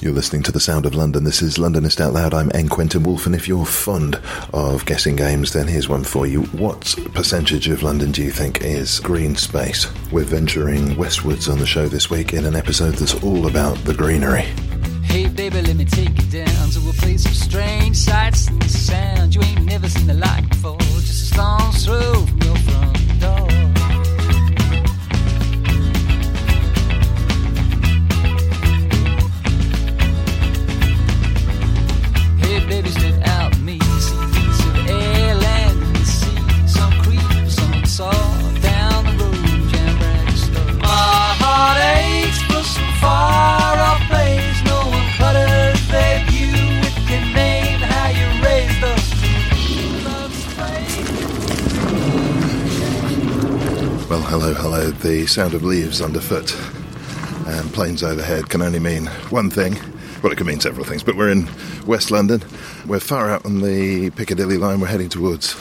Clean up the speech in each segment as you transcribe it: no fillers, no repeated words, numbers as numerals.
You're listening to The Sound of London. This is Londonist Out Loud. I'm N. Quentin Wolfe, and if you're fond of guessing games, then here's one for you. What percentage of London do you think is green space? We're venturing westwards on the show this week in an episode that's all about the greenery. Hey baby, let me take you down to a place of strange sights and sound. You ain't never seen the like before, just a stone's throw from your front door. Baby, stood out me, see a piece of air, land, and sea. Some creep, some saw down the road, jam brand store. My heart aches for some far off place. No one clutters, babe, you with your name, how you raised us to love space. Well, hello, the sound of leaves underfoot and planes overhead can only mean one thing. Well, it could mean several things, but we're in West London. We're far out on the Piccadilly line. We're heading towards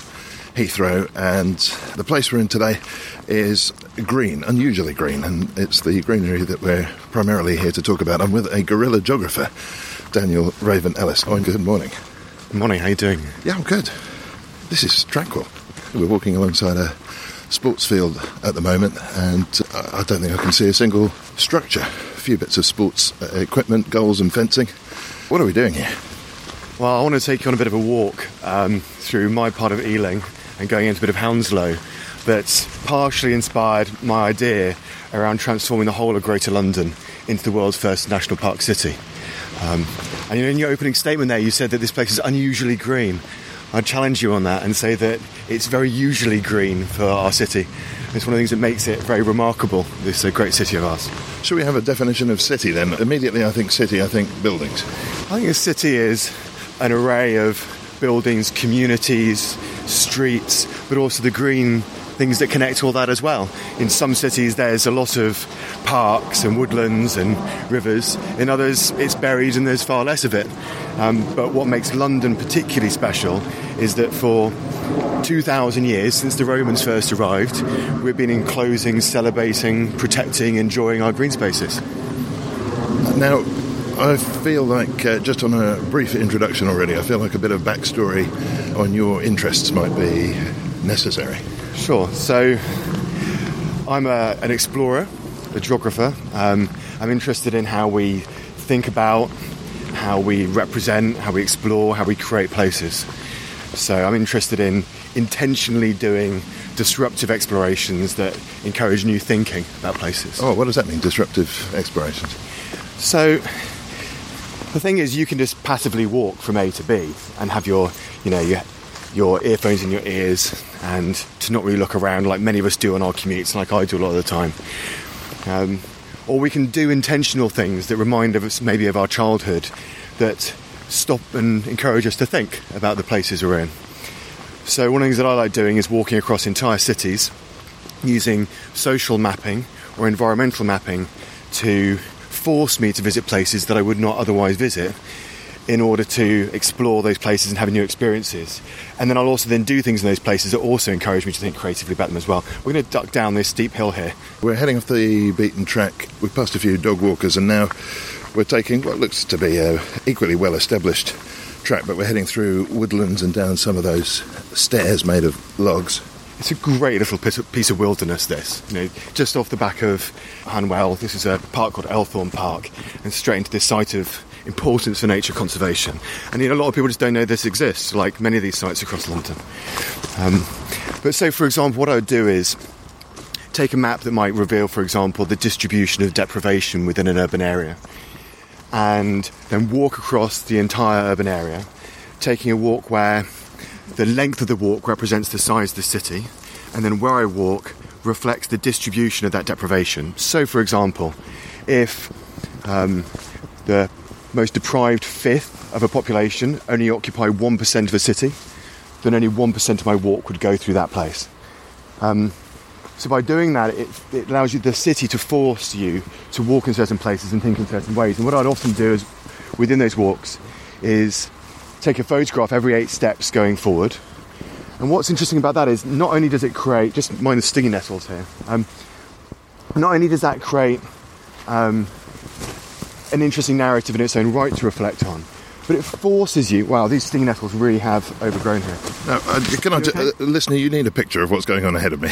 Heathrow, and the place we're in today is green, unusually green, and it's the greenery that we're primarily here to talk about. I'm with a guerrilla geographer, Daniel Raven-Ellis. Oh, good morning. Good morning. How are you doing? Yeah, I'm good. This is tranquil. We're walking alongside a sports field at the moment, and I don't think I can see a single structure. A few bits of sports equipment, goals and fencing. What are we doing here? Well, I want to take you on a bit of a walk through my part of Ealing and going into a bit of Hounslow that's partially inspired my idea around transforming the whole of Greater London into the world's first national park city. And in your opening statement there, you said that this place is unusually green. I'd challenge you on that and say that it's very usually green for our city. It's one of the things that makes it very remarkable, this great city of ours. Should we have a definition of city then? Immediately I think city, I think buildings. I think a city is an array of buildings, communities, streets, but also the green things that connect all that as well. In some cities there's a lot of parks and woodlands and rivers. In others it's buried and there's far less of it. But what makes London particularly special is that for 2,000 years, since the Romans first arrived, we've been enclosing, celebrating, protecting, enjoying our green spaces. Now, I feel like, just on a brief introduction already, I feel like a bit of backstory on your interests might be necessary. Sure. So, I'm an explorer, a geographer. I'm interested in how we think about, how we represent, how we explore, how we create places. So I'm interested in intentionally doing disruptive explorations that encourage new thinking about places. Oh, what does that mean, disruptive explorations? So the thing is, you can just passively walk from A to B and have your earphones in your ears and to not really look around like many of us do on our commutes, like I do a lot of the time. Or we can do intentional things that remind us maybe of our childhood that stop and encourage us to think about the places we're in. So one of the things that I like doing is walking across entire cities using social mapping or environmental mapping to force me to visit places that I would not otherwise visit in order to explore those places and have new experiences. And then I'll also then do things in those places that also encourage me to think creatively about them as well. We're going to duck down this steep hill here. We're heading off the beaten track. We've passed a few dog walkers and now we're taking what looks to be an equally well-established track, but we're heading through woodlands and down some of those stairs made of logs. It's a great little piece of wilderness, this. You know, just off the back of Hanwell, this is a park called Elthorne Park, and straight into this site of importance for nature conservation. And, you know, a lot of people just don't know this exists, like many of these sites across London. But so, for example, what I would do is take a map that might reveal, for example, the distribution of deprivation within an urban area, and then walk across the entire urban area, taking a walk where the length of the walk represents the size of the city, and then where I walk reflects the distribution of that deprivation. So, for example, if the most deprived fifth of a population only occupy 1% of a city, then only 1% of my walk would go through that place. So by doing that, it allows you, the city, to force you to walk in certain places and think in certain ways. And what I'd often do is, within those walks, is take a photograph every 8 steps going forward. And what's interesting about that is, not only does it create, just mind the stinging nettles here, not only does that create an interesting narrative in its own right to reflect on, but it forces you. Wow, these stinging nettles really have overgrown here. Now, listener, you need a picture of what's going on ahead of me.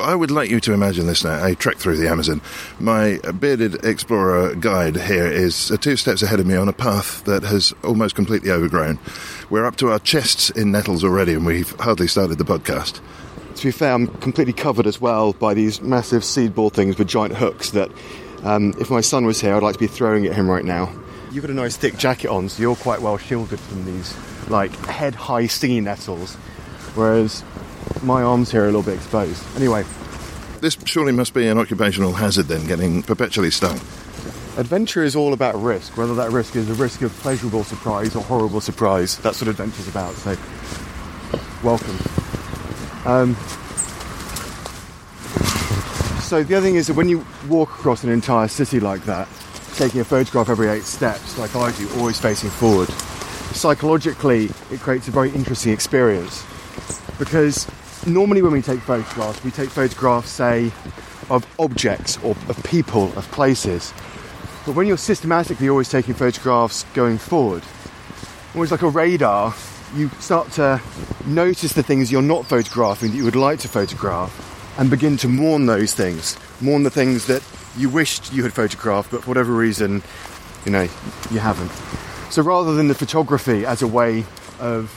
I would like you to imagine, listener, a trek through the Amazon. My bearded explorer guide here is 2 steps ahead of me on a path that has almost completely overgrown. We're up to our chests in nettles already, and we've hardly started the podcast. To be fair, I'm completely covered as well by these massive seed ball things with giant hooks that, if my son was here, I'd like to be throwing at him right now. You've got a nice thick jacket on, so you're quite well shielded from these, like, head-high stinging nettles, whereas my arms here are a little bit exposed. Anyway. This surely must be an occupational hazard, then, getting perpetually stung. Adventure is all about risk, whether that risk is a risk of pleasurable surprise or horrible surprise. That's what adventure's about, so welcome. So the other thing is that when you walk across an entire city like that, taking a photograph every 8 steps, like I do, always facing forward, psychologically it creates a very interesting experience, because normally when we take photographs, say, of objects or of people, of places. But when you're systematically always taking photographs going forward, almost like a radar, you start to notice the things you're not photographing that you would like to photograph, and begin to mourn those things. Mourn the things that you wished you had photographed, but for whatever reason, you know, you haven't. So rather than the photography as a way of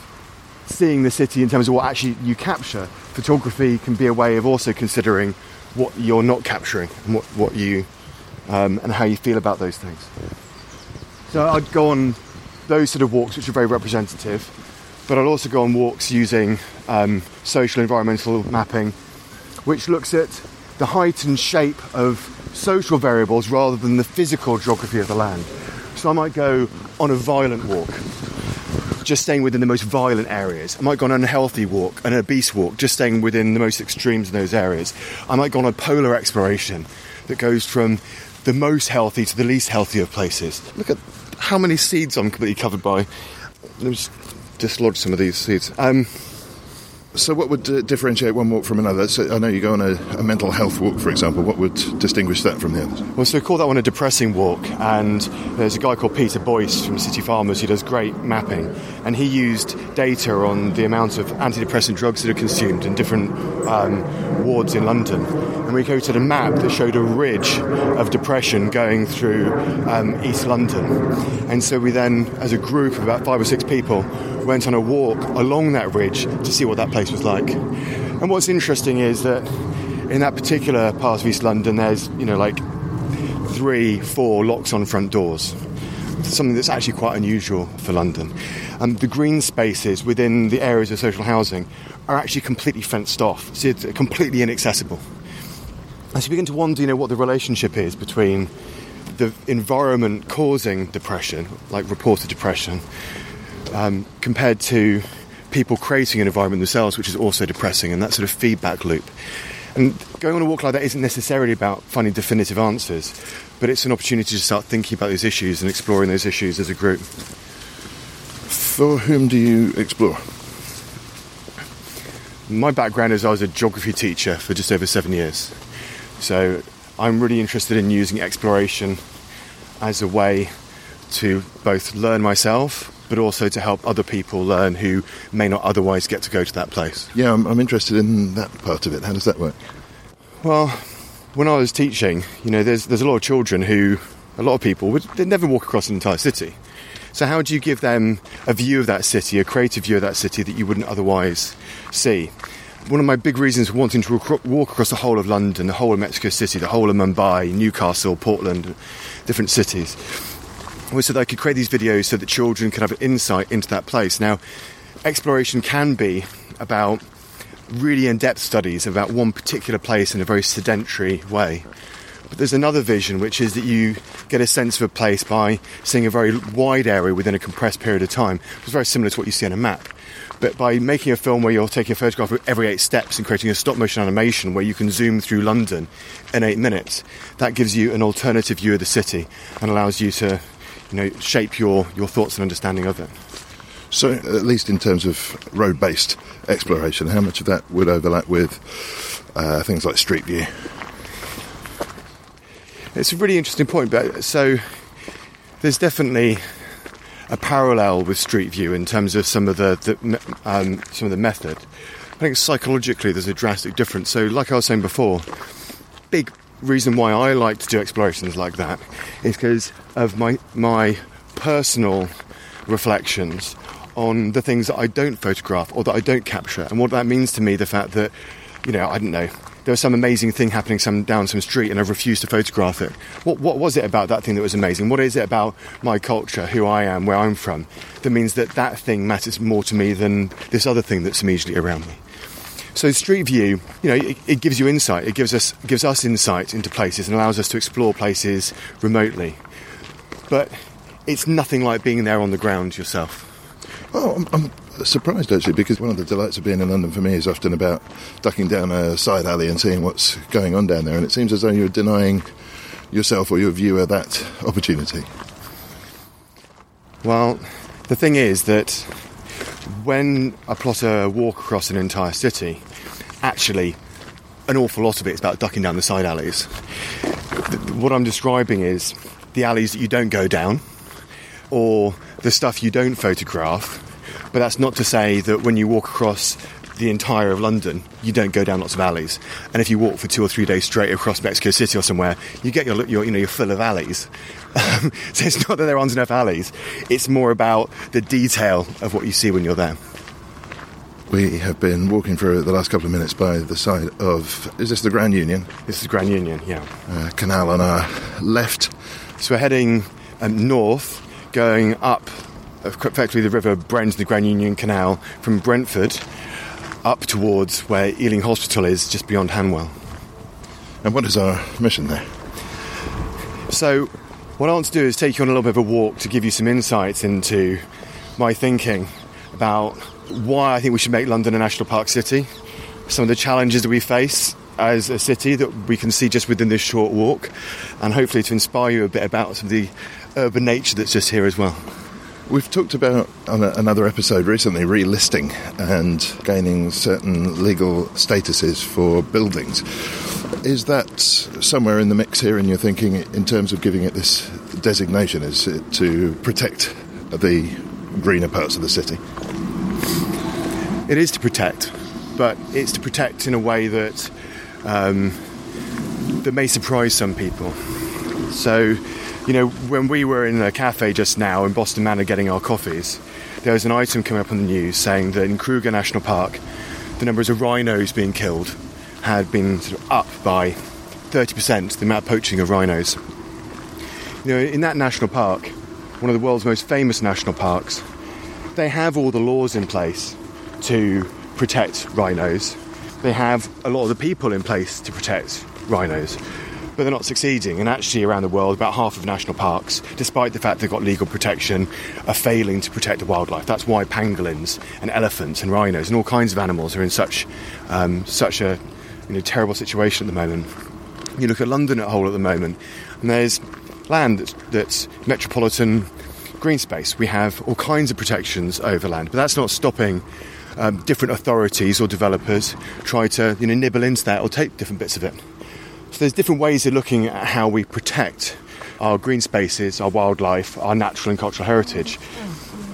seeing the city in terms of what actually you capture, photography can be a way of also considering what you're not capturing, and what you, and how you feel about those things. So I'd go on those sort of walks, which are very representative, but I'll also go on walks using social environmental mapping, which looks at the height and shape of social variables rather than the physical geography of the land. So I might go on a violent walk, just staying within the most violent areas. I might go on an unhealthy walk, an obese walk, just staying within the most extremes in those areas. I might go on a polar exploration that goes from the most healthy to the least healthy of places. Look at how many seeds I'm completely covered by. Let me just dislodge some of these seeds. So what would differentiate one walk from another? So I know you go on a mental health walk, for example. What would distinguish that from the others? Well, so we call that one a depressing walk. And there's a guy called Peter Boyce from City Farmers who does great mapping. And he used data on the amount of antidepressant drugs that are consumed in different wards in London. And we created a map that showed a ridge of depression going through East London. And so we then, as a group of about 5 or 6 people, went on a walk along that ridge to see what that place was like. And what's interesting is that in that particular part of East London, there's, you know, like 3-4 locks on front doors, something that's actually quite unusual for London. And the green spaces within the areas of social housing are actually completely fenced off, so it's completely inaccessible. And so you begin to wonder, you know, what the relationship is between the environment causing depression, like reported depression, compared to people creating an environment themselves which is also depressing, and that sort of feedback loop. And going on a walk like that isn't necessarily about finding definitive answers, but it's an opportunity to start thinking about those issues and exploring those issues as a group. For whom do you explore? My background is I was a geography teacher for just over 7 years, so I'm really interested in using exploration as a way to both learn myself but also to help other people learn who may not otherwise get to go to that place. Yeah, I'm interested in that part of it. How does that work? Well, when I was teaching, you know, there's a lot of children who, a lot of people, they'd never walk across an entire city. So how do you give them a view of that city, a creative view of that city that you wouldn't otherwise see? One of my big reasons for wanting to walk across the whole of London, the whole of Mexico City, the whole of Mumbai, Newcastle, Portland, different cities, was so that I could create these videos so that children could have an insight into that place. Now, exploration can be about really in-depth studies about one particular place in a very sedentary way. But there's another vision, which is that you get a sense of a place by seeing a very wide area within a compressed period of time. It's very similar to what you see on a map. But by making a film where you're taking a photograph of every 8 steps and creating a stop-motion animation where you can zoom through London in 8 minutes, that gives you an alternative view of the city and allows you to, you know, shape your thoughts and understanding of it. So, at least in terms of road-based exploration, how much of that would overlap with things like street view? It's a really interesting point, but so there's definitely a parallel with street view in terms of some of the method. I think psychologically there's a drastic difference. So, like I was saying before, big reason why I like to do explorations like that is because of my personal reflections on the things that I don't photograph or that I don't capture, and what that means to me. The fact that, you know, I don't know, there was some amazing thing happening down some street and I've refused to photograph it. What was it about that thing that was amazing? What is it about my culture, who I am, where I'm from, that means that that thing matters more to me than this other thing that's immediately around me? So street view, you know, it gives you insight. It gives us insight into places and allows us to explore places remotely. But it's nothing like being there on the ground yourself. Oh, I'm surprised, actually, because one of the delights of being in London for me is often about ducking down a side alley and seeing what's going on down there, and it seems as though you're denying yourself or your viewer that opportunity. Well, the thing is that when a plotter walk across an entire city, actually an awful lot of it is about ducking down the side alleys. What I'm describing is the alleys that you don't go down, or the stuff you don't photograph. But that's not to say that when you walk across the entire of London, you don't go down lots of alleys. And if you walk for 2 or 3 days straight across Mexico City or somewhere, you get your fill of alleys. So it's not that there aren't enough alleys. It's more about the detail of what you see when you're there. We have been walking for the last couple of minutes by the side of... Is this the Grand Union? This is the Grand Union, yeah. Canal on our left. So we're heading north, going up effectively the River Brent, the Grand Union Canal, from Brentford up towards where Ealing Hospital is, just beyond Hanwell. And what is our mission there? So what I want to do is take you on a little bit of a walk to give you some insights into my thinking about why I think we should make London a national park city, some of the challenges that we face as a city that we can see just within this short walk, and hopefully to inspire you a bit about some of the urban nature that's just here as well. We've talked about, on another episode recently, relisting and gaining certain legal statuses for buildings. Is that somewhere in the mix here in your thinking in terms of giving it this designation? Is it to protect the greener parts of the city? It is to protect, but it's to protect in a way that that may surprise some people. So, you know, when we were in a cafe just now in Boston Manor getting our coffees, there was an item coming up on the news saying that in Kruger National Park, the numbers of rhinos being killed had been sort of up by 30%, the amount of poaching of rhinos. You know, in that national park, one of the world's most famous national parks, they have all the laws in place to protect rhinos. They have a lot of the people in place to protect rhinos. But they're not succeeding, and actually around the world about half of national parks, despite the fact they've got legal protection, are failing to protect the wildlife. That's why pangolins and elephants and rhinos and all kinds of animals are in such a, you know, terrible situation at the moment. You look at London at whole at the moment, and there's land that's metropolitan green space. We have all kinds of protections over land, but that's not stopping different authorities or developers try to, you know, nibble into that or take different bits of it. So there's different ways of looking at how we protect our green spaces, our wildlife, our natural and cultural heritage.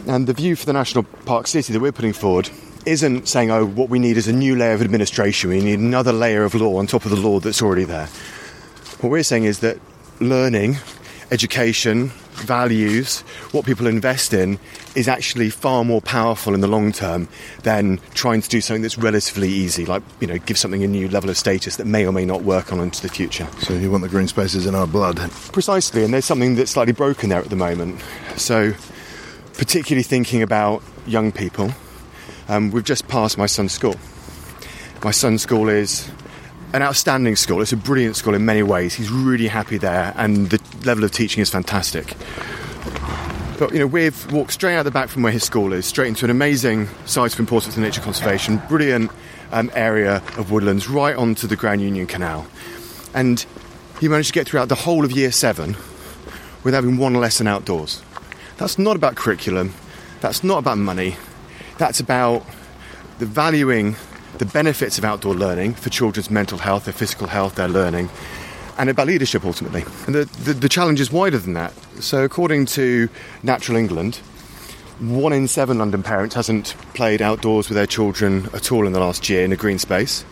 And the view for the National Park City that we're putting forward isn't saying, oh, what we need is a new layer of administration, we need another layer of law on top of the law that's already there. What we're saying is that learning, education, values, what people invest in is actually far more powerful in the long term than trying to do something that's relatively easy, like, you know, give something a new level of status that may or may not work on into the future. So you want the green spaces in our blood. Precisely, and there's something that's slightly broken there at the moment. So particularly thinking about young people, we've just passed my son's school. My son's school is an outstanding school. It's a brilliant school in many ways. He's really happy there, and the level of teaching is fantastic. But, you know, we've walked straight out the back from where his school is, straight into an amazing site of importance to nature conservation, brilliant area of woodlands, right onto the Grand Union Canal. And he managed to get throughout the whole of Year 7 with having one lesson outdoors. That's not about curriculum. That's not about money. That's about the valuing the benefits of outdoor learning for children's mental health, their physical health, their learning, and about leadership ultimately. And the challenge is wider than that. So according to Natural England, 1 in 7 London parents hasn't played outdoors with their children at all in the last year in a green space.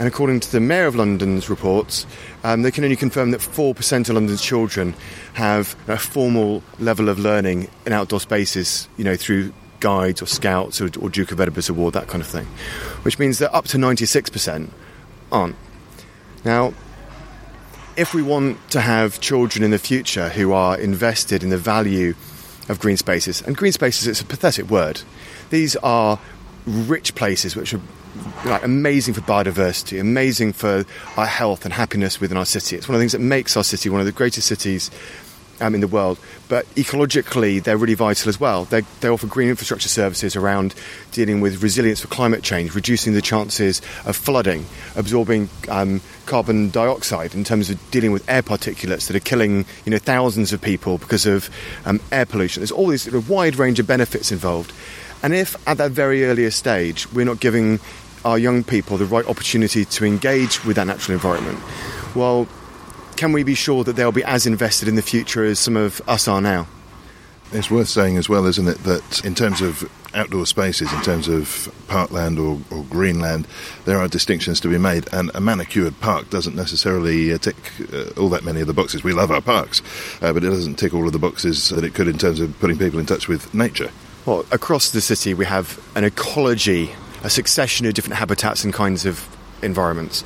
And according to the Mayor of London's reports, they can only confirm that 4% of London's children have a formal level of learning in outdoor spaces, you know, through guides or scouts or Duke of Edinburgh's Award, that kind of thing, which means that up to 96% aren't. Now, if we want to have children in the future who are invested in the value of green spaces, and green spaces, it's a pathetic word. These are rich places which are like amazing for biodiversity, amazing for our health and happiness within our city. It's one of the things that makes our city one of the greatest cities in the world, but ecologically they're really vital as well. They offer green infrastructure services around dealing with resilience for climate change, reducing the chances of flooding, absorbing carbon dioxide in terms of dealing with air particulates that are killing, you know, thousands of people because of air pollution. There's all these wide range of benefits involved, and if at that very earliest stage we're not giving our young people the right opportunity to engage with that natural environment, well, can we be sure that they'll be as invested in the future as some of us are now? It's worth saying as well, isn't it, that in terms of outdoor spaces, in terms of parkland or greenland, there are distinctions to be made, and a manicured park doesn't necessarily tick all that many of the boxes. We love our parks, but it doesn't tick all of the boxes that it could in terms of putting people in touch with nature. Well, across the city we have an ecology, a succession of different habitats and kinds of environments.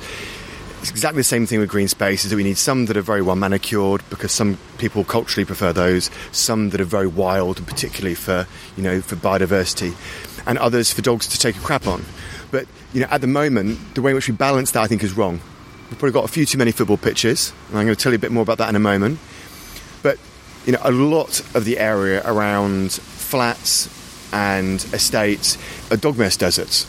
It's exactly the same thing with green spaces, that we need some that are very well manicured because some people culturally prefer those, some that are very wild, particularly for, you know, for biodiversity, and others for dogs to take a crap on. But, you know, at the moment, the way in which we balance that, I think, is wrong. We've probably got a few too many football pitches, and I'm going to tell you a bit more about that in a moment. But, you know, a lot of the area around flats and estates are dog mess deserts.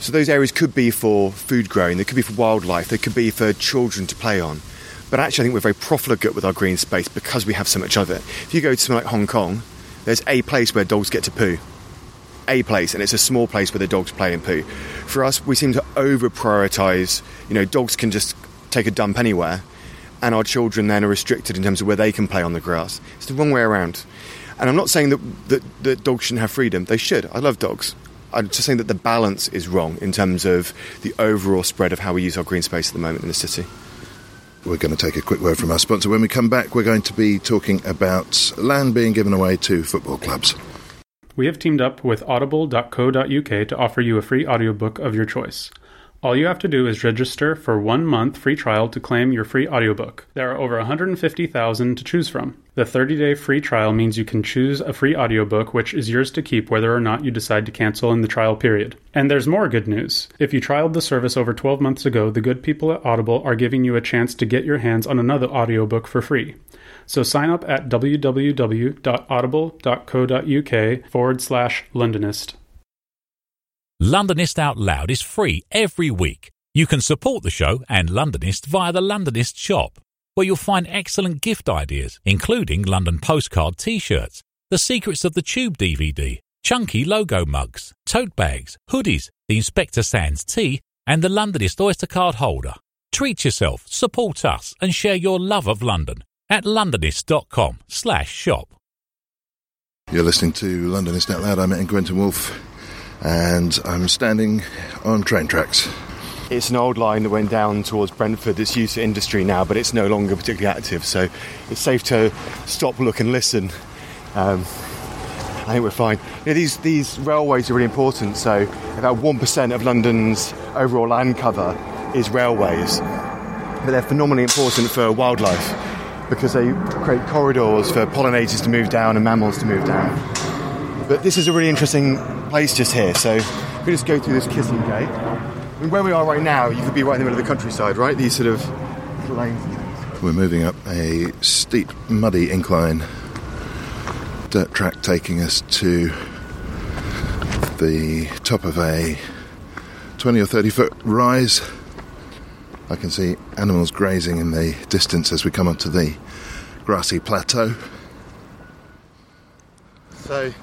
So those areas could be for food growing, they could be for wildlife, they could be for children to play on. But actually I think we're very profligate with our green space because we have so much of it. If you go to somewhere like Hong Kong, there's a place where dogs get to poo. A place, and it's a small place where the dogs play and poo. For us, we seem to over-prioritise, you know, dogs can just take a dump anywhere, and our children then are restricted in terms of where they can play on the grass. It's the wrong way around. And I'm not saying that dogs shouldn't have freedom. They should. I love dogs. I'm just saying that the balance is wrong in terms of the overall spread of how we use our green space at the moment in the city. We're going to take a quick word from our sponsor. When we come back, we're going to be talking about land being given away to football clubs. We have teamed up with Audible.co.uk to offer you a free audiobook of your choice. All you have to do is register for 1 month free trial to claim your free audiobook. There are over 150,000 to choose from. The 30-day free trial means you can choose a free audiobook which is yours to keep whether or not you decide to cancel in the trial period. And there's more good news. If you trialed the service over 12 months ago, the good people at Audible are giving you a chance to get your hands on another audiobook for free. So sign up at www.audible.co.uk/Londonist. Londonist Out Loud is free every week. You can support the show and Londonist via the Londonist shop, where you'll find excellent gift ideas, including London postcard t-shirts, the Secrets of the Tube DVD, chunky logo mugs, tote bags, hoodies, the Inspector Sands tea, and the Londonist Oyster card holder. Treat yourself, support us, and share your love of London at Londonist.com/shop. You're listening to Londonist Out Loud. I'm N. Quentin Wolfe, and I'm standing on train tracks. It's an old line that went down towards Brentford. It's used to industry now, but it's no longer particularly active, so it's safe to stop, look and listen. I think we're fine. You know, these railways are really important, so about 1% of London's overall land cover is railways, but they're phenomenally important for wildlife, because they create corridors for pollinators to move down and mammals to move down. But this is a really interesting place just here, so if we just go through this Kissing Gate. I mean, where we are right now, you could be right in the middle of the countryside, right? These sort of little lanes and things. We're moving up a steep, muddy incline. Dirt track taking us to the top of a 20 or 30 foot rise. I can see animals grazing in the distance as we come onto the grassy plateau. So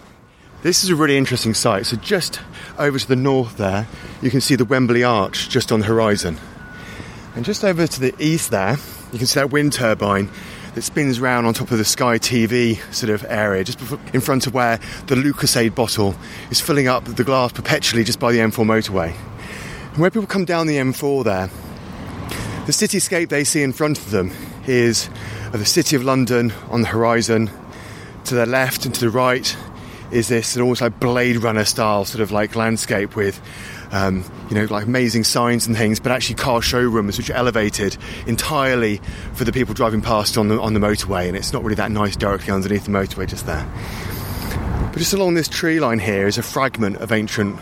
this is a really interesting site. So just over to the north there, you can see the Wembley Arch just on the horizon. And just over to the east there, you can see that wind turbine that spins round on top of the Sky TV sort of area, just in front of where the Lucasade bottle is filling up the glass perpetually just by the M4 motorway. And where people come down the M4 there, the cityscape they see in front of them is the City of London on the horizon. To the left and to the right is this almost like Blade Runner style sort of like landscape with like amazing signs and things, but actually car showrooms which are elevated entirely for the people driving past on the motorway, and it's not really that nice directly underneath the motorway just there. But just along this tree line here is a fragment of ancient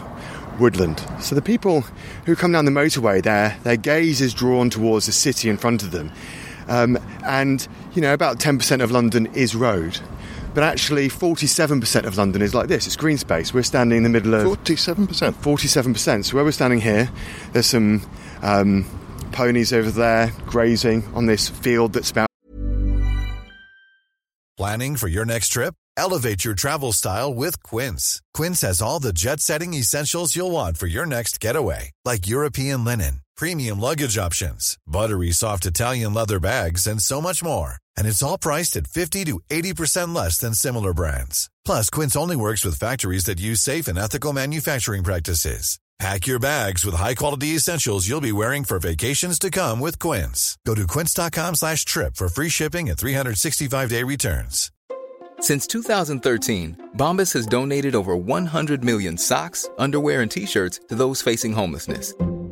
woodland. So the people who come down the motorway there, their gaze is drawn towards the city in front of them, and about 10% of London is road, but actually 47% of London is like this. It's green space. We're standing in the middle of 47%. So where we're standing here, there's some ponies over there grazing on this field that's about. Planning for your next trip? Elevate your travel style with Quince. Quince has all the jet-setting essentials you'll want for your next getaway, like European linen, premium luggage options, buttery soft Italian leather bags, and so much more. And it's all priced at 50 to 80% less than similar brands. Plus, Quince only works with factories that use safe and ethical manufacturing practices. Pack your bags with high-quality essentials you'll be wearing for vacations to come with Quince. Go to quince.com/trip for free shipping and 365-day returns. Since 2013, Bombas has donated over 100 million socks, underwear, and T-shirts to those facing homelessness.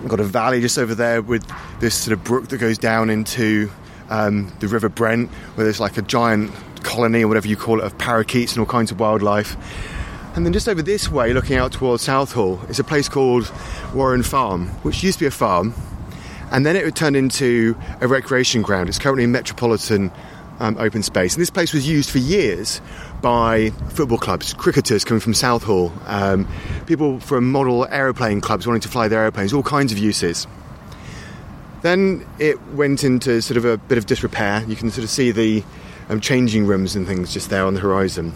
We've got a valley just over there with this sort of brook that goes down into the River Brent, where there's like a giant colony or whatever you call it of parakeets and all kinds of wildlife. And then just over this way, looking out towards Southall, is a place called Warren Farm, which used to be a farm, and then it would turn into a recreation ground. It's currently a metropolitan open space. And this place was used for years by football clubs, cricketers coming from Southall, people from model aeroplane clubs wanting to fly their aeroplanes, all kinds of uses. Then it went into sort of a bit of disrepair. You can sort of see the changing rooms and things just there on the horizon.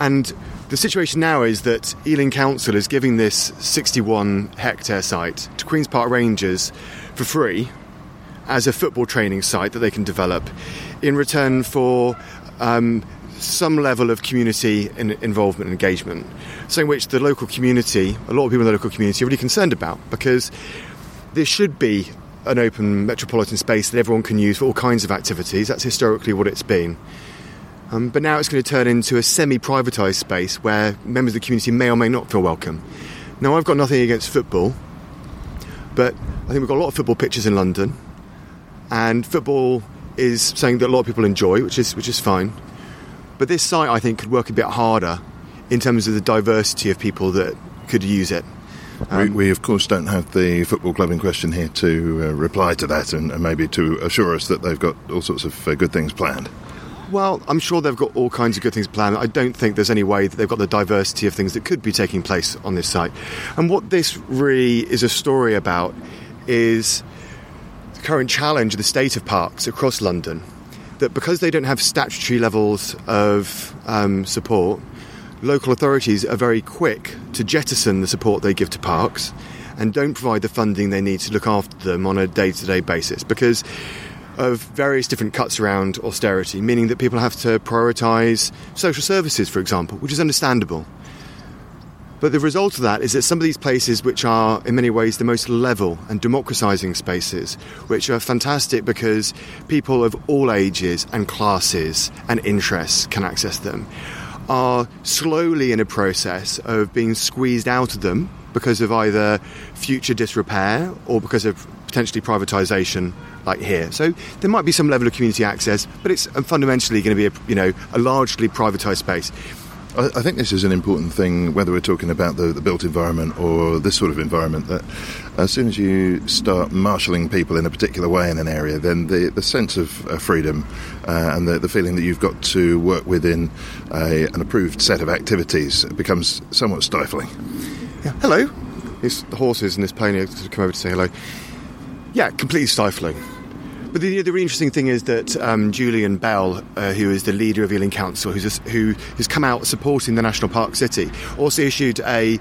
And the situation now is that Ealing Council is giving this 61-hectare site to Queen's Park Rangers for free as a football training site that they can develop in return for some level of community involvement and engagement, so in which the local community, a lot of people in the local community are really concerned about, because this should be an open metropolitan space that everyone can use for all kinds of activities. That's historically what it's been. But now it's going to turn into a semi-privatised space where members of the community may or may not feel welcome. Now, I've got nothing against football, but I think we've got a lot of football pitches in London, and football is something that a lot of people enjoy, which is fine. But this site, I think, could work a bit harder in terms of the diversity of people that could use it. We, of course, don't have the football club in question here to reply to that and maybe to assure us that they've got all sorts of good things planned. Well, I'm sure they've got all kinds of good things planned. I don't think there's any way that they've got the diversity of things that could be taking place on this site. And what this really is a story about is the current challenge of the state of parks across London, that because they don't have statutory levels of support, local authorities are very quick to jettison the support they give to parks and don't provide the funding they need to look after them on a day-to-day basis because of various different cuts around austerity, meaning that people have to prioritise social services, for example, which is understandable. But the result of that is that some of these places, which are in many ways the most level and democratising spaces, which are fantastic because people of all ages and classes and interests can access them, are slowly in a process of being squeezed out of them because of either future disrepair or because of potentially privatisation, like here. So there might be some level of community access, but it's fundamentally going to be a largely privatised space. I think this is an important thing, whether we're talking about the built environment or this sort of environment, that as soon as you start marshalling people in a particular way in an area, then the sense of freedom and the feeling that you've got to work within an approved set of activities becomes somewhat stifling. Yeah. Hello. It's the horses and this pony have come over to say hello. Yeah, completely stifling. But the really interesting thing is that Julian Bell, who is the leader of Ealing Council, who has come out supporting the National Park City, also issued a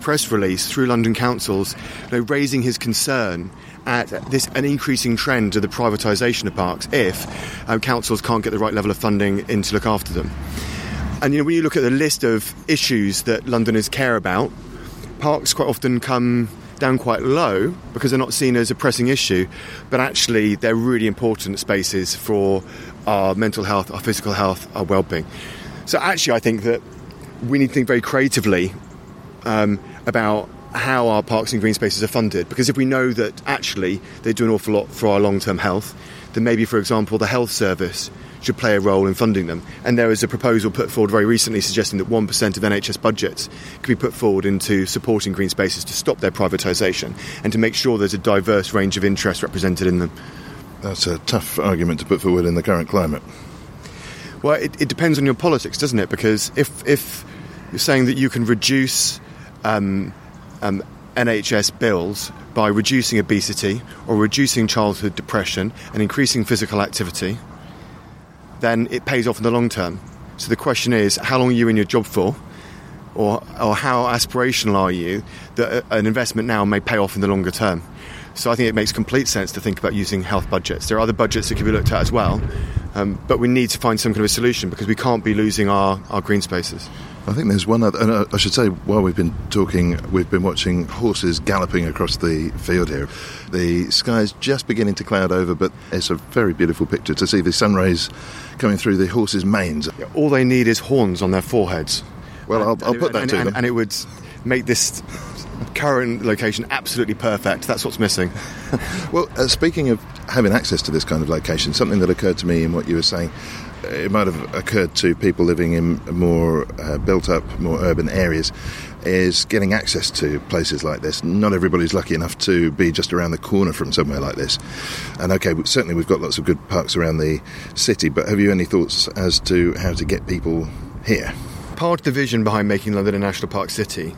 press release through London Councils, raising his concern at an increasing trend of the privatisation of parks if councils can't get the right level of funding in to look after them. And when you look at the list of issues that Londoners care about, parks quite often come down quite low because they're not seen as a pressing issue, but actually they're really important spaces for our mental health, our physical health, our well-being. So actually I think that we need to think very creatively about how our parks and green spaces are funded, because if we know that actually they do an awful lot for our long-term health, then maybe, for example, the health service should play a role in funding them. And there was a proposal put forward very recently suggesting that 1% of NHS budgets could be put forward into supporting green spaces to stop their privatisation and to make sure there's a diverse range of interests represented in them. That's a tough argument to put forward in the current climate. Well, it depends on your politics, doesn't it? Because if you're saying that you can reduce NHS bills by reducing obesity or reducing childhood depression and increasing physical activity, then it pays off in the long term. So the question is, how long are you in your job for? Or how aspirational are you that an investment now may pay off in the longer term? So I think it makes complete sense to think about using health budgets. There are other budgets that can be looked at as well, but we need to find some kind of a solution because we can't be losing our green spaces. I think there's one other, and I should say, while we've been talking, we've been watching horses galloping across the field here. The sky's just beginning to cloud over, but it's a very beautiful picture to see the sun rays coming through the horses' manes. All they need is horns on their foreheads. Well, I'll put that to them. And it would make this current location absolutely perfect. That's what's missing. Well, speaking of having access to this kind of location, something that occurred to me in what you were saying, it might have occurred to people living in more built-up, more urban areas, is getting access to places like this. Not everybody's lucky enough to be just around the corner from somewhere like this. And OK, certainly we've got lots of good parks around the city, but have you any thoughts as to how to get people here? Part of the vision behind making London a National Park City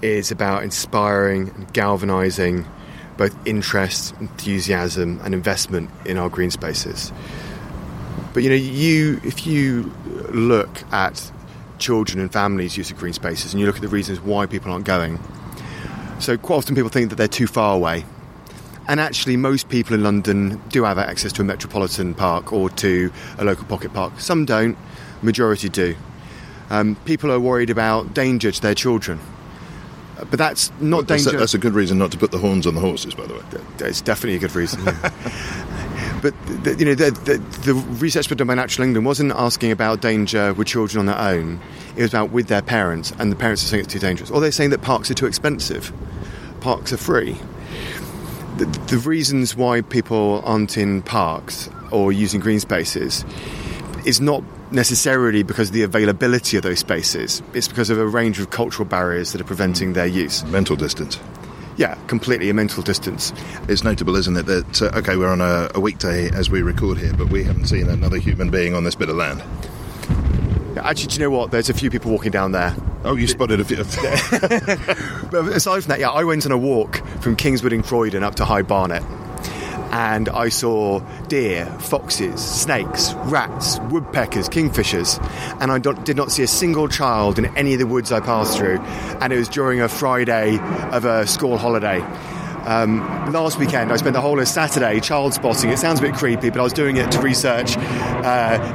is about inspiring and galvanising both interest, enthusiasm and investment in our green spaces. But, if you look at children and families' use of green spaces and you look at the reasons why people aren't going, so quite often people think that they're too far away. And actually most people in London do have access to a metropolitan park or to a local pocket park. Some don't, majority do. People are worried about danger to their children. But that's not danger. That's a good reason not to put the horns on the horses, by the way. It's definitely a good reason. Yeah. But the research done by Natural England wasn't asking about danger with children on their own. It was about with their parents, and the parents are saying it's too dangerous. Or they're saying that parks are too expensive. Parks are free. The reasons why people aren't in parks or using green spaces is not necessarily because of the availability of those spaces. It's because of a range of cultural barriers that are preventing their use. Mental distance. Yeah, completely a mental distance. It's notable, isn't it, that, OK, we're on a weekday as we record here, but we haven't seen another human being on this bit of land. Actually, do you know what? There's a few people walking down there. Oh, you spotted a few. But aside from that, yeah, I went on a walk from Kingswood in Croydon up to High Barnet, and I saw deer, foxes, snakes, rats, woodpeckers, kingfishers, and I did not see a single child in any of the woods I passed through, and it was during a Friday of a school holiday. Last weekend I spent the whole of Saturday child spotting. It sounds a bit creepy, but I was doing it to research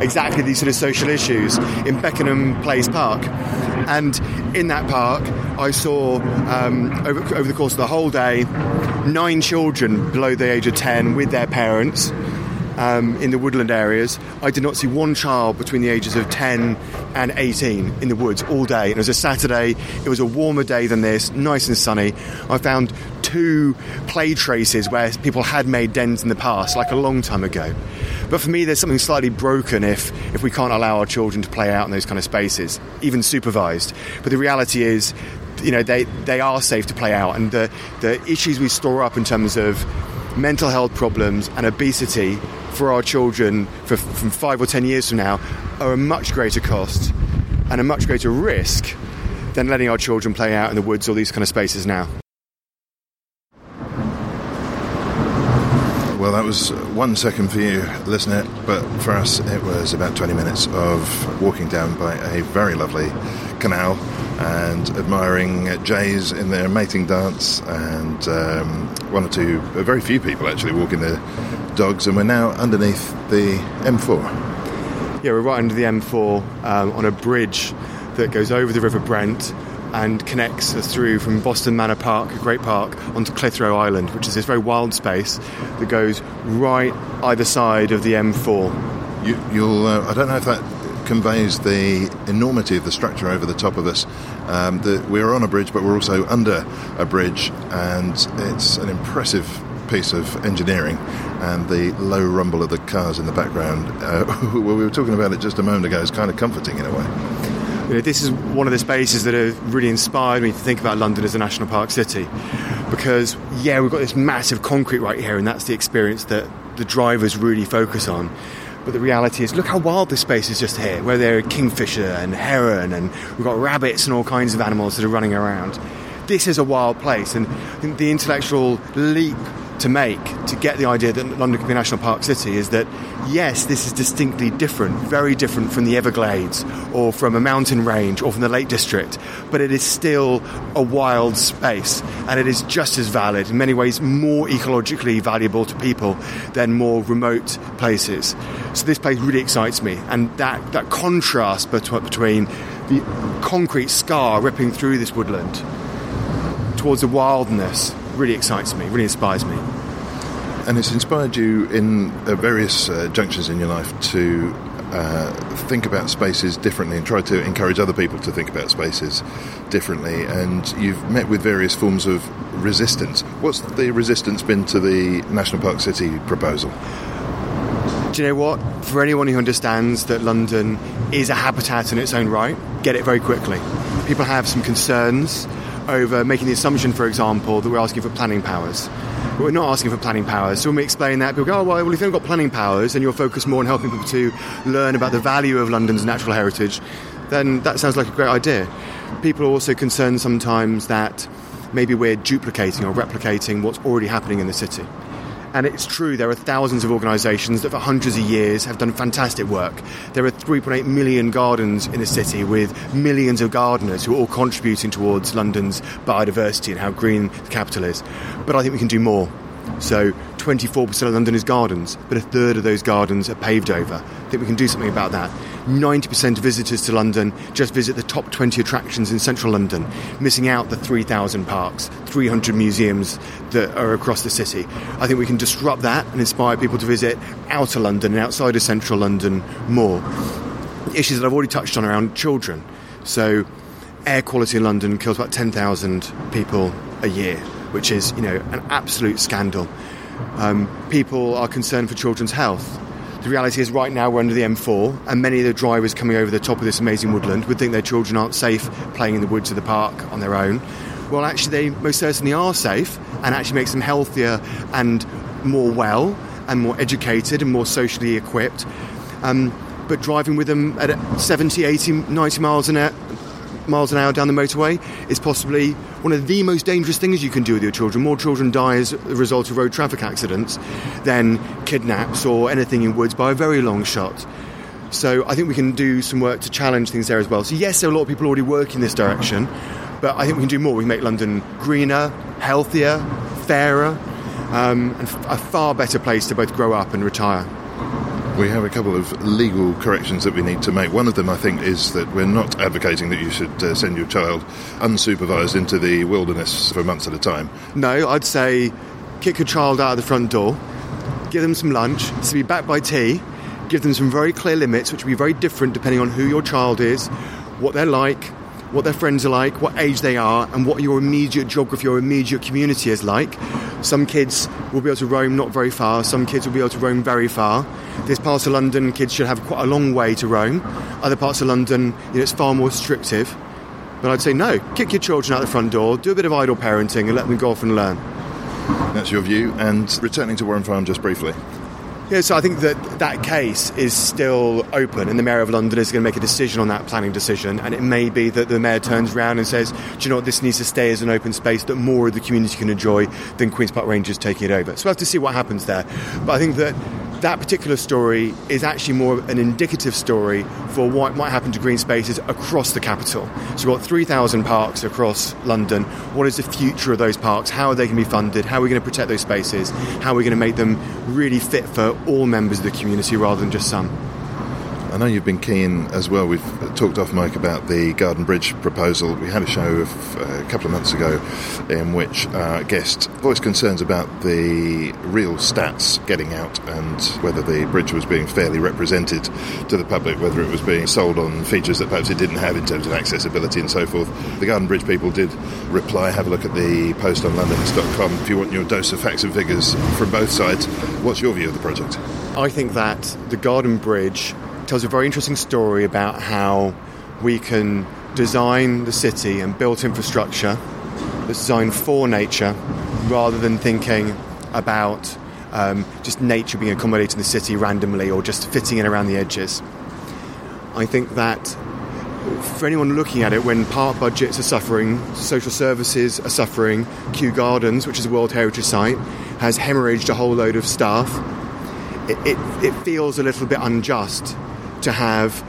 exactly these sort of social issues in Beckenham Place Park. And in that park I saw over the course of the whole day 9 children below the age of 10 with their parents in the woodland areas. I did not see one child between the ages of 10 and 18 in the woods all day. And it was a Saturday. It was a warmer day than this, nice and sunny. I found 2 play traces where people had made dens in the past, like a long time ago. But for me, there's something slightly broken if we can't allow our children to play out in those kind of spaces, even supervised. But the reality is, they are safe to play out. And the issues we store up in terms of mental health problems and obesity for our children from 5 or 10 years from now are a much greater cost and a much greater risk than letting our children play out in the woods or these kind of spaces now. Well, that was 1 second for you, listener, but for us it was about 20 minutes of walking down by a very lovely canal and admiring jays in their mating dance, and one or two, very few people actually walking their dogs, and we're now underneath the M4. Yeah, we're right under the M4 on a bridge that goes over the River Brent and connects us through from Boston Manor Park, a great park, onto Clitheroe Island, which is this very wild space that goes right either side of the M4. I don't know if that conveys the enormity of the structure over the top of us. We're on a bridge, but we're also under a bridge, and it's an impressive piece of engineering, and the low rumble of the cars in the background, well, we were talking about it just a moment ago, is kind of comforting in a way. This is one of the spaces that have really inspired me to think about London as a national park city, because, yeah, we've got this massive concrete right here, and that's the experience that the drivers really focus on. But the reality is, look how wild this space is just here, where there are kingfisher and heron, and we've got rabbits and all kinds of animals that are running around. This is a wild place, and the intellectual leap to make to get the idea that London could be a national park city is that, yes, this is distinctly different, very different from the Everglades or from a mountain range or from the Lake District, but it is still a wild space, and it is just as valid, in many ways more ecologically valuable to people than more remote places. So this place really excites me, and that contrast between the concrete scar ripping through this woodland towards the wildness really excites me, really inspires me. And it's inspired you in various junctions in your life to think about spaces differently and try to encourage other people to think about spaces differently, and you've met with various forms of resistance. What's the resistance been to the National Park City proposal? Do you know what? For anyone who understands that London is a habitat in its own right, get it very quickly. People have some concerns over making the assumption, for example, that we're asking for planning powers. But we're not asking for planning powers. So when we explain that, people go, oh, well, if you haven't got planning powers and you're focused more on helping people to learn about the value of London's natural heritage, then that sounds like a great idea. People are also concerned sometimes that maybe we're duplicating or replicating what's already happening in the city. And it's true, there are thousands of organisations that for hundreds of years have done fantastic work. There are 3.8 million gardens in the city with millions of gardeners who are all contributing towards London's biodiversity and how green the capital is. But I think we can do more. So 24% of London is gardens, but a third of those gardens are paved over. I think we can do something about that. 90% of visitors to London just visit the top 20 attractions in central London, missing out the 3,000 parks, 300 museums that are across the city. I think we can disrupt that and inspire people to visit outer London and outside of central London more. Issues that I've already touched on around children. So air quality in London kills about 10,000 people a year, which is, an absolute scandal. People are concerned for children's health. The reality is right now we're under the M4, and many of the drivers coming over the top of this amazing woodland would think their children aren't safe playing in the woods of the park on their own. Well, actually, they most certainly are safe, and actually makes them healthier and more well and more educated and more socially equipped. But driving with them at 70, 80, 90 miles an hour down the motorway is possibly one of the most dangerous things you can do with your children. More children die as a result of road traffic accidents than kidnaps or anything in woods by a very long shot. So I think we can do some work to challenge things there as well. So yes, there are a lot of people already working in this direction, but I think we can do more. We can make London greener, healthier, fairer, and a far better place to both grow up and retire. We have a couple of legal corrections that we need to make. One of them, I think, is that we're not advocating that you should send your child unsupervised into the wilderness for months at a time. No, I'd say kick a child out of the front door, give them some lunch, so be back by tea, give them some very clear limits, which will be very different depending on who your child is, what they're like, what their friends are like, what age they are, and what your immediate geography or immediate community is like. Some kids will be able to roam not very far, some kids will be able to roam very far. There's parts of London kids should have quite a long way to roam. Other parts of London, it's far more restrictive. But I'd say no, kick your children out the front door, do a bit of idle parenting and let them go off and learn. That's your view, and returning to Warren Farm just briefly. Yeah, so I think that case is still open, and the Mayor of London is going to make a decision on that planning decision, and it may be that the Mayor turns around and says, do you know what, this needs to stay as an open space that more of the community can enjoy than Queen's Park Rangers taking it over. So we'll have to see what happens there. But I think that particular story is actually more an indicative story for what might happen to green spaces across the capital. So we've got 3,000 parks across London. What is the future of those parks? How are they going to be funded? How are we going to protect those spaces? How are we going to make them really fit for all members of the community rather than just some? I know you've been keen as well. We've talked off mic about the Garden Bridge proposal. We had a show a couple of months ago in which our guest voiced concerns about the real stats getting out and whether the bridge was being fairly represented to the public, whether it was being sold on features that perhaps it didn't have in terms of accessibility and so forth. The Garden Bridge people did reply. Have a look at the post on Londonist.com if you want your dose of facts and figures from both sides. What's your view of the project? I think that the Garden Bridge tells a very interesting story about how we can design the city and build infrastructure that's designed for nature rather than thinking about just nature being accommodated in the city randomly or just fitting in around the edges. I think that for anyone looking at it, when park budgets are suffering, social services are suffering, Kew Gardens, which is a World Heritage Site, has hemorrhaged a whole load of staff, it feels a little bit unjust to have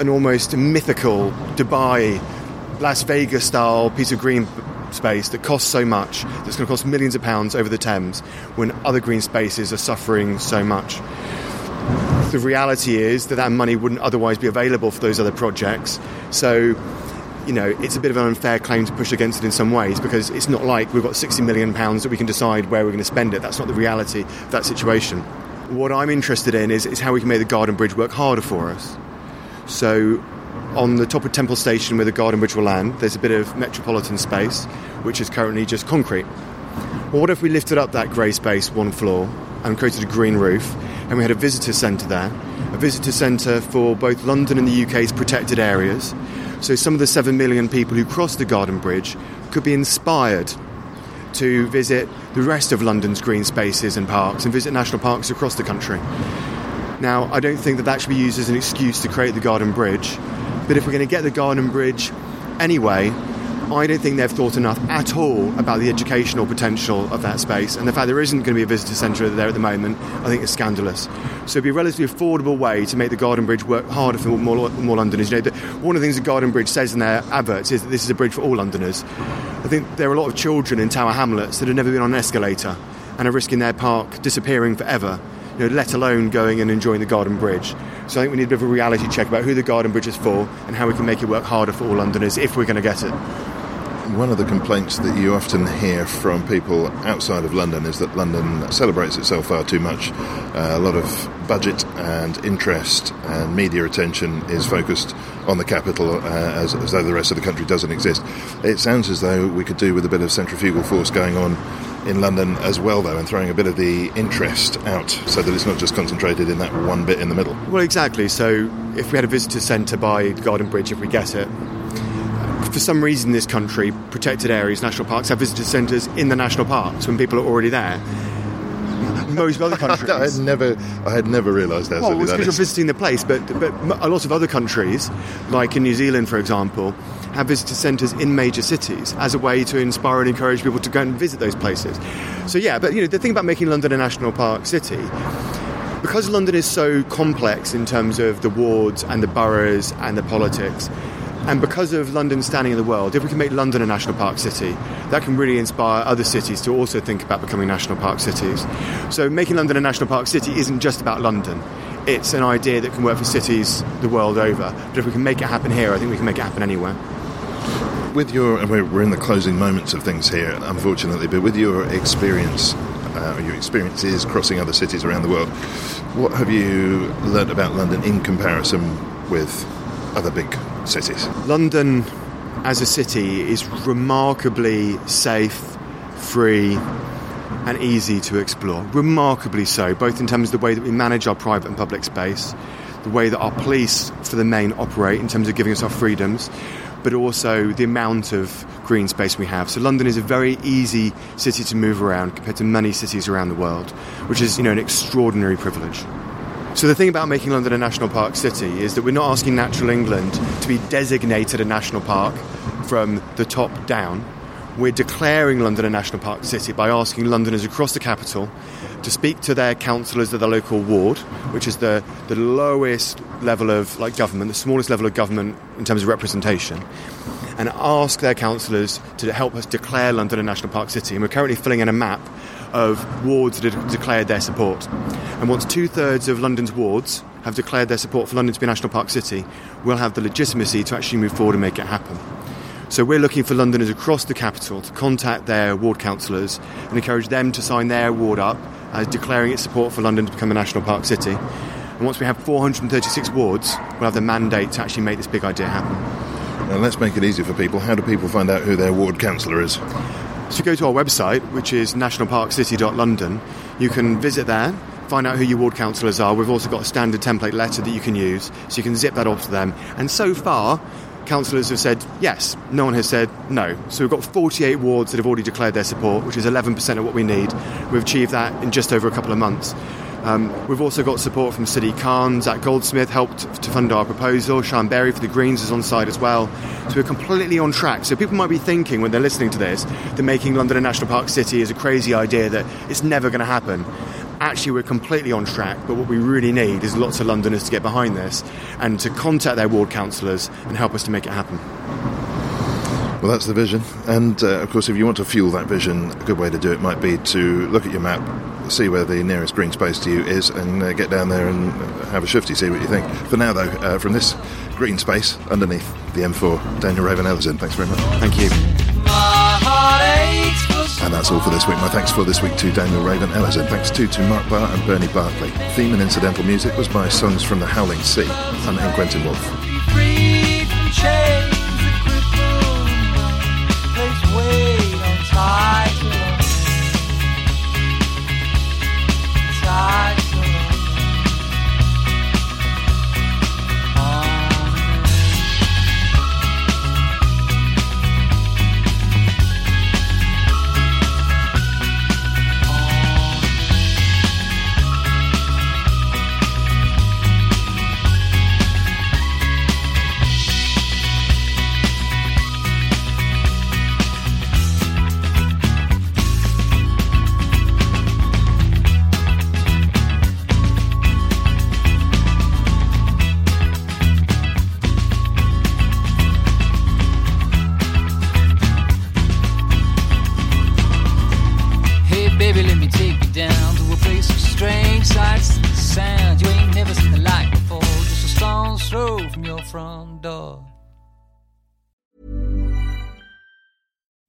an almost mythical Dubai, Las Vegas-style piece of green space that costs so much, that's going to cost millions of pounds over the Thames, when other green spaces are suffering so much. The reality is that money wouldn't otherwise be available for those other projects. So, it's a bit of an unfair claim to push against it in some ways, because it's not like we've got £60 million that we can decide where we're going to spend it. That's not the reality of that situation. What I'm interested in is how we can make the Garden Bridge work harder for us. So on the top of Temple Station, where the Garden Bridge will land, there's a bit of metropolitan space, which is currently just concrete. Well, what if we lifted up that grey space one floor and created a green roof, and we had a visitor centre there, a visitor centre for both London and the UK's protected areas. So some of the 7 million people who cross the Garden Bridge could be inspired to visit the rest of London's green spaces and parks and visit national parks across the country. Now, I don't think that should be used as an excuse to create the Garden Bridge, but if we're going to get the Garden Bridge anyway, I don't think they've thought enough at all about the educational potential of that space, and the fact there isn't going to be a visitor centre there at the moment, I think is scandalous. So it'd be a relatively affordable way to make the Garden Bridge work harder for more Londoners. One of the things the Garden Bridge says in their adverts is that this is a bridge for all Londoners. I think there are a lot of children in Tower Hamlets that have never been on an escalator, and are risking their park disappearing forever, you know, let alone going and enjoying the Garden Bridge. So I think we need a bit of a reality check about who the Garden Bridge is for and how we can make it work harder for all Londoners if we're going to get it. One of the complaints that you often hear from people outside of London is that London celebrates itself far too much. A lot of budget and interest and media attention is focused on the capital as though the rest of the country doesn't exist. It sounds as though we could do with a bit of centrifugal force going on in London as well, though, and throwing a bit of the interest out so that it's not just concentrated in that one bit in the middle. Well, exactly. So if we had a visitor centre by the Garden Bridge, if we get it, for some reason in this country, protected areas, national parks, have visitor centres in the national parks when people are already there. Most other countries... I had never realised that. Well, it's because you're visiting the place, but a lot of other countries, like in New Zealand, for example, have visitor centres in major cities as a way to inspire and encourage people to go and visit those places. So, yeah, but, you know, the thing about making London a national park city... Because London is so complex in terms of the wards and the boroughs and the politics... And because of London's standing in the world, if we can make London a national park city, that can really inspire other cities to also think about becoming national park cities. So making London a national park city isn't just about London. It's an idea that can work for cities the world over. But if we can make it happen here, I think we can make it happen anywhere. We're in the closing moments of things here, unfortunately, but with your experience... your experiences crossing other cities around the world, what have you learnt about London in comparison with other big cities? London as a city is remarkably safe, free and easy to explore. Remarkably so, both in terms of the way that we manage our private and public space, the way that our police for the main operate in terms of giving us our freedoms, but also the amount of green space we have. So London is a very easy city to move around compared to many cities around the world, which is, you know, an extraordinary privilege. So the thing about making London a national park city is that we're not asking Natural England to be designated a national park from the top down. We're declaring London a national park city by asking Londoners across the capital to speak to their councillors at the local ward, which is the lowest level of government, the smallest level of government in terms of representation, and ask their councillors to help us declare London a national park city. And we're currently filling in a map of wards that have declared their support. And once two-thirds of London's wards have declared their support for London to be a national park city, we'll have the legitimacy to actually move forward and make it happen. So we're looking for Londoners across the capital to contact their ward councillors and encourage them to sign their ward up as declaring its support for London to become a national park city. And once we have 436 wards, we'll have the mandate to actually make this big idea happen. Now let's make it easy for people. How do people find out who their ward councillor is? So go to our website, which is nationalparkcity.london. You can visit there, find out who your ward councillors are. We've also got a standard template letter that you can use, so you can zip that off to them. And so far... councillors have said yes, no one has said no. So we've got 48 wards that have already declared their support, which is 11% of what we need. We've achieved that in just over a couple of months. We've also got support from Sadiq Khan, Zach Goldsmith helped to fund our proposal, Sean Berry for the Greens is on side as well. So we're completely on track. So people might be thinking when they're listening to this that making London a national park city is a crazy idea, that it's never going to happen. Actually, we're completely on track, but what we really need is lots of Londoners to get behind this and to contact their ward councillors and help us to make it happen. Well, that's the vision. And, of course, if you want to fuel that vision, a good way to do it might be to look at your map, see where the nearest green space to you is, and get down there and have a shifty, see what you think. For now, though, from this green space underneath the M4, Daniel Raven-Ellis. Thanks very much. Thank you. And that's all for this week. My thanks for this week to Daniel Raven-Ellis, and thanks too to Mark Barr and Bernie Bartley. Theme and incidental music was by Songs from the Howling Sea. I'm N. Quentin Wolfe. door.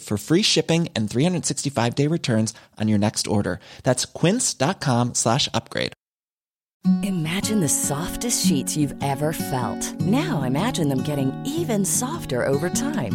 for free shipping and 365-day returns on your next order. That's quince.com/upgrade. Imagine the softest sheets you've ever felt. Now imagine them getting even softer over time.